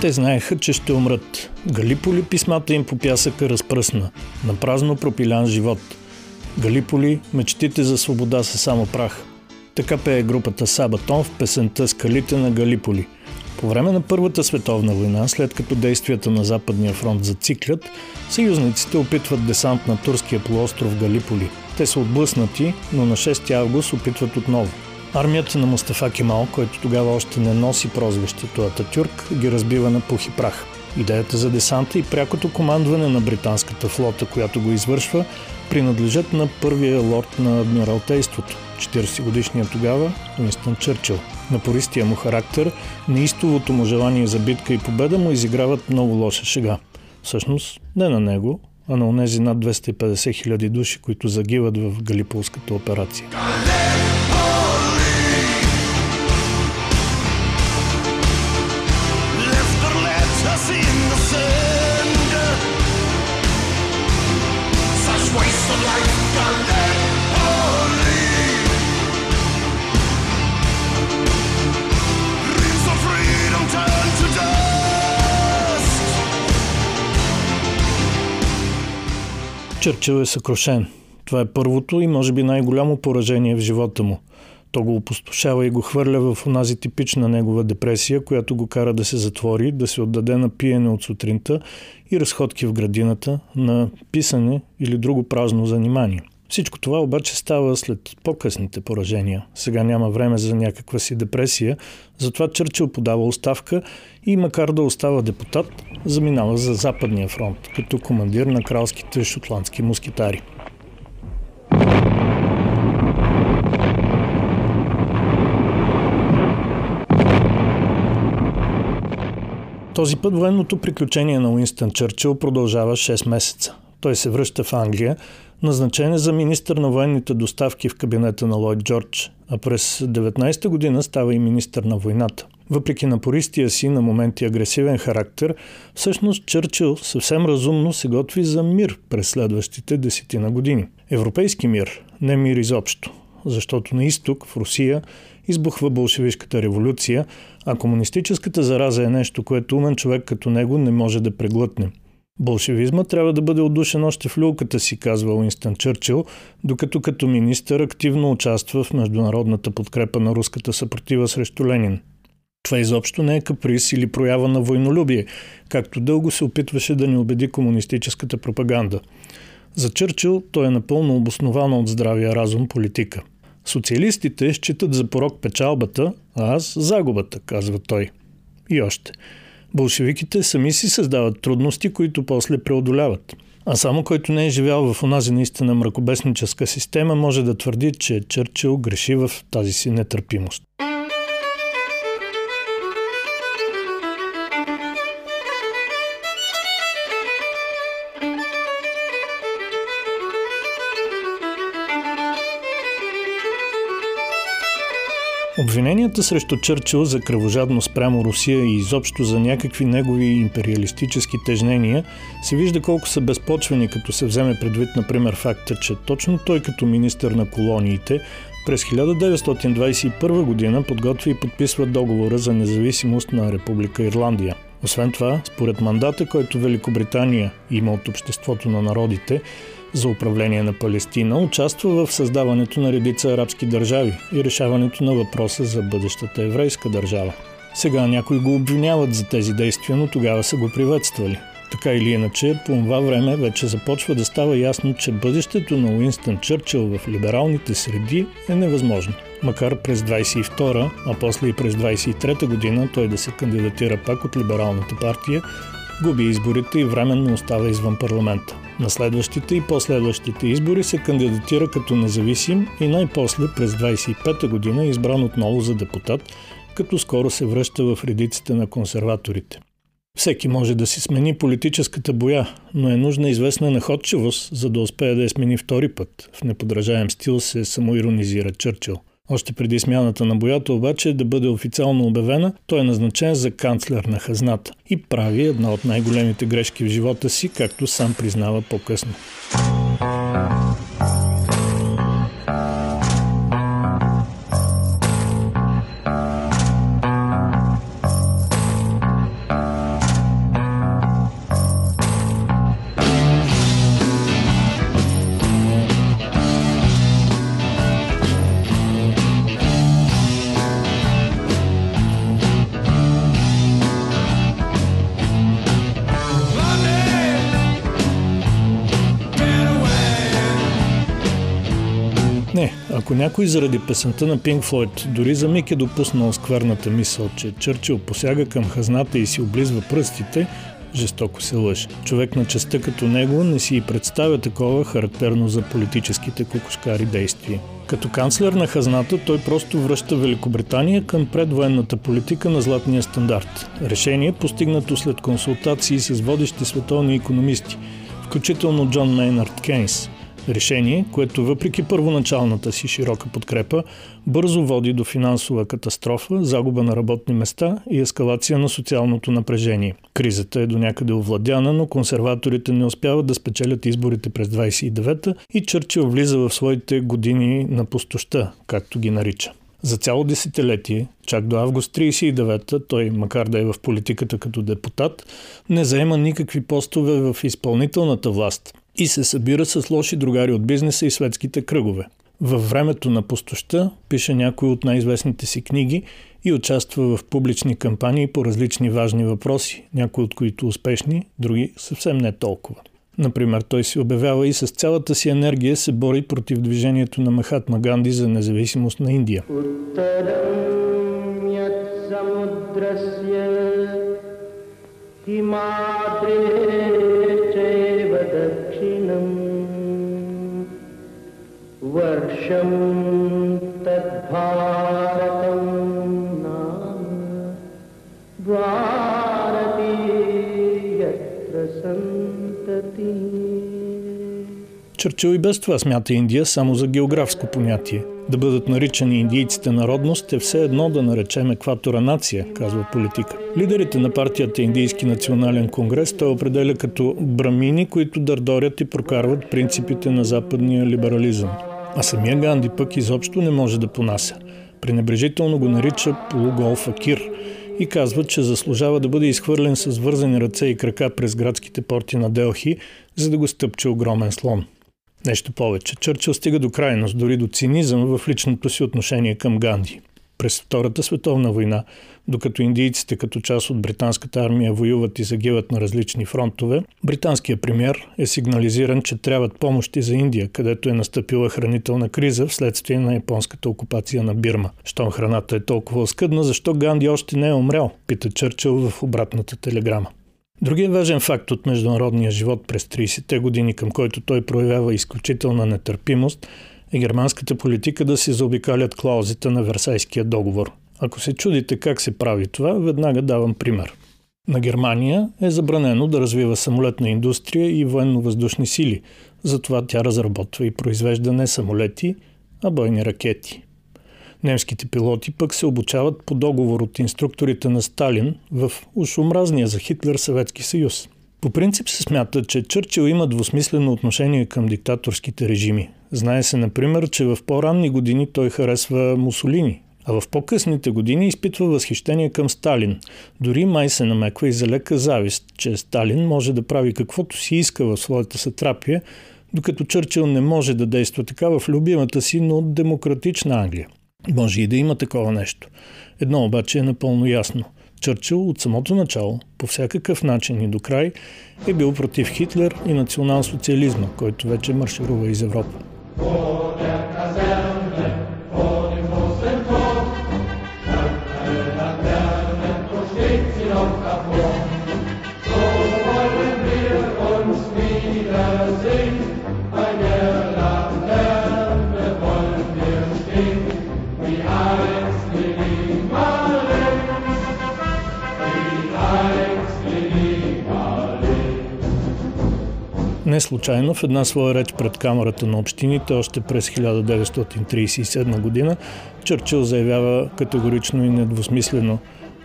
Те знаеха, че ще умрат. Галиполи, писмата им по пясъка разпръсна. На празно пропилян живот. Галиполи, мечтите за свобода са само прах. Така пее групата Сабатон в песента «Скалите на Галиполи». По време на Първата световна война, след като действията на Западния фронт зациклят, съюзниците опитват десант на турския полуостров Галиполи. Те са отблъснати, но на 6 август опитват отново. Армията на Мустафа Кимао, който тогава още не носи прозвището Ататюрк, ги разбива на пух и прах. Идеята за десанта и прякото командване на британската флота, която го извършва, принадлежат на първия лорд на адмиралтейството, 40-годишният тогава Уинстън Чърчил. Напористия му характер, неистовото му желание за битка и победа му изиграват много лоша шега. Всъщност, не на него, а на онези над 250 хиляди души, които загиват в Галиполската операция. Чърчил е съкрушен. Това е първото и може би най-голямо поражение в живота му. То го опустошава и го хвърля в онази типична негова депресия, която го кара да се затвори, да се отдаде на пиене от сутринта и разходки в градината, на писане или друго празно занимание. Всичко това обаче става след по-късните поражения. Сега няма време за някаква си депресия, затова Чърчил подава оставка и макар да остава депутат, заминава за Западния фронт, като командир на кралските шотландски мускетари. Този път военното приключение на Уинстън Чърчил продължава 6 месеца. Той се връща в Англия, назначен е за министър на военните доставки в кабинета на Лойд Джордж, а през 19-та година става и министър на войната. Въпреки напористия си на моменти агресивен характер, всъщност Чърчил съвсем разумно се готви за мир през следващите 10 години. Европейски мир, не мир изобщо, защото на изток, в Русия, избухва Болшевишката революция, а комунистическата зараза е нещо, което умен човек като него не може да преглътне. Болшевизма трябва да бъде отдушен още в люлката си, казва Уинстън Чърчил, докато като министър активно участва в международната подкрепа на руската съпротива срещу Ленин. Това изобщо не е каприз или проява на войнолюбие, както дълго се опитваше да ни убеди комунистическата пропаганда. За Чърчил той е напълно обоснована от здравия разум политика. Социалистите считат за порок печалбата, а аз загубата, казва той. И още. Болшевиките сами си създават трудности, които после преодоляват. А само който не е живял в онази наистина мракобесническа система, може да твърди, че Чърчил греши в тази си нетърпимост. Обвиненията срещу Чърчил за кръвожадност спрямо Русия и изобщо за някакви негови империалистически тежнения се вижда колко са безпочвени, като се вземе предвид, например, факта, че точно той като министър на колониите през 1921 година подготвя и подписва договора за независимост на Република Ирландия. Освен това, според мандата, който Великобритания има от обществото на народите за управление на Палестина, участва в създаването на редица арабски държави и решаването на въпроса за бъдещата еврейска държава. Сега някои го обвиняват за тези действия, но тогава са го приветствали. Така или иначе, по това време вече започва да става ясно, че бъдещето на Уинстън Чърчил в либералните среди е невъзможно. Макар през 22-та, а после и през 23-та година той да се кандидатира пак от либералната партия, губи изборите и временно остава извън парламента. На следващите и последващите избори се кандидатира като независим и най-после през 25-та година е избран отново за депутат, като скоро се връща в редиците на консерваторите. Всеки може да си смени политическата боя, но е нужна известна находчивост, за да успее да я смени втори път. В неподражаем стил се самоиронизира Чърчил. Още преди смяната на боята обаче да бъде официално обявена, той е назначен за канцлер на хазната и прави една от най-големите грешки в живота си, както сам признава по-късно. Ако някой заради песента на Пинк Флойд дори за миг е допуснал скверната мисъл, че Чърчил посяга към хазната и си облизва пръстите, жестоко се лъже. Човек на частта като него не си и представя такова характерно за политическите кукушкари действия. Като канцлер на хазната той просто връща Великобритания към предвоенната политика на златния стандарт. Решение постигнато след консултации с водещи световни икономисти, включително Джон Мейнард Кейнс. Решение, което въпреки първоначалната си широка подкрепа, бързо води до финансова катастрофа, загуба на работни места и ескалация на социалното напрежение. Кризата е до някъде овладяна, но консерваторите не успяват да спечелят изборите през 1929-та и Чърчил влиза в своите години на пустощта, както ги нарича. За цяло десетилетие, чак до август 1939-та, той, макар да е в политиката като депутат, не заема никакви постове в изпълнителната власт и се събира с лоши другари от бизнеса и светските кръгове. Във времето на пустощта пише някои от най-известните си книги и участва в публични кампании по различни важни въпроси, някои от които успешни, други съвсем не толкова. Например, той се обявява и с цялата си енергия се бори против движението на Махатма Ганди за независимост на Индия. Вършам тадбаратам нам дваратиятра сантати. Чърчил и без това смята Индия само за географско понятие. Да бъдат наричани индийците народност е все едно да наречем екватора нация, казва политика. Лидерите на партията Индийски национален конгрес той определя като брамини, които дърдорят и прокарват принципите на западния либерализъм. А самия Ганди пък изобщо не може да понася. Пренебрежително го нарича полугол факир и казва, че заслужава да бъде изхвърлен с вързани ръце и крака през градските порти на Делхи, за да го стъпче огромен слон. Нещо повече, Чърчил стига до крайност, дори до цинизъм в личното си отношение към Ганди. През Втората световна война, докато индийците като част от британската армия воюват и загиват на различни фронтове, британският премиер е сигнализиран, че трябват помощи за Индия, където е настъпила хранителна криза вследствие на японската окупация на Бирма. Щом храната е толкова оскъдна, защо Ганди още не е умрял, пита Чърчил в обратната телеграма. Другият важен факт от международния живот през 30-те години, към който той проявява изключителна нетърпимост, е германската политика да се заобикалят клаузите на Версайския договор. Ако се чудите как се прави това, веднага давам пример. На Германия е забранено да развива самолетна индустрия и военно-въздушни сили, затова тя разработва и произвежда не самолети, а бойни ракети. Немските пилоти пък се обучават по договор от инструкторите на Сталин в ушумразния за Хитлер Съветски съюз. По принцип се смята, че Чърчил има двусмислено отношение към диктаторските режими. Знае се, например, че в по-ранни години той харесва Мусолини, а в по-късните години изпитва възхищение към Сталин. Дори май се намеква и за лека завист, че Сталин може да прави каквото си иска в своята сатрапия, докато Чърчил не може да действа така в любимата си, но демократична Англия. Може и да има такова нещо. Едно обаче е напълно ясно. Чърчил от самото начало, по всякакъв начин и до край, е бил против Хитлер и национал-социализма, който вече марширува из Европа. Не случайно в една своя реч пред Камарата на общините още през 1937 година Чърчил заявява категорично и недвусмислено: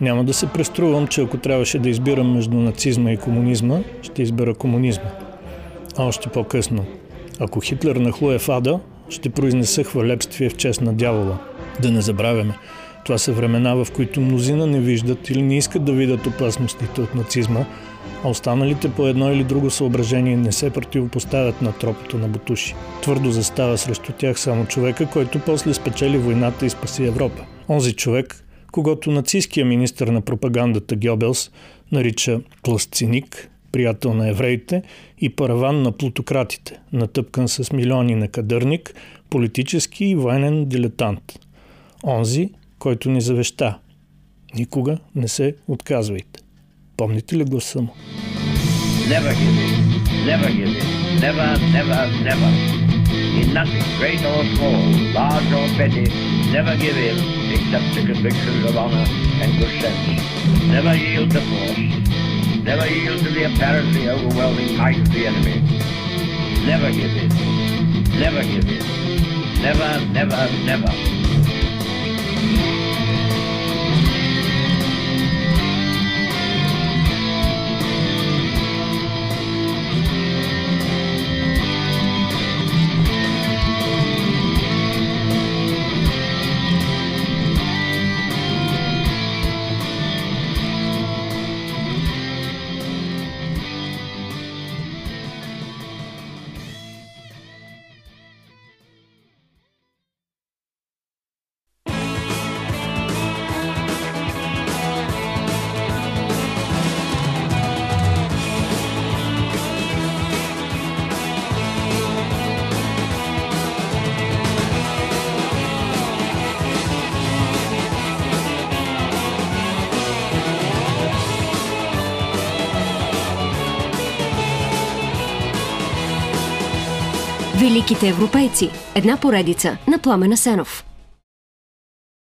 няма да се преструвам, че ако трябваше да избирам между нацизма и комунизма, ще избера комунизма. А още по-късно: ако Хитлер нахлуе в ада, ще произнеса хвалебствие в чест на дявола. Да не забравяме, това са времена, в които мнозина не виждат или не искат да видят опасностите от нацизма, а останалите по едно или друго съображение не се противопоставят на тропото на ботуши. Твърдо застава срещу тях само човека, който после спечели войната и спаси Европа. Онзи човек, когато нацистския министър на пропагандата Гьобелс нарича пласциник, приятел на евреите, и параван на плутократите, натъпкан с милиони на кадърник, политически и военен дилетант. Онзи, който ни завеща: никога не се отказвайте. Помните ли гласа му? Never give in, never give in, never, never, never. In nothing, great or small, large or petty, never give in, except the convictions of honor and good sense. Never yield to force, never yield to the apparently overwhelming might of the enemy. Never give in, never give in, never, never, never. Великите европейци. Една поредица на Пламен Асенов.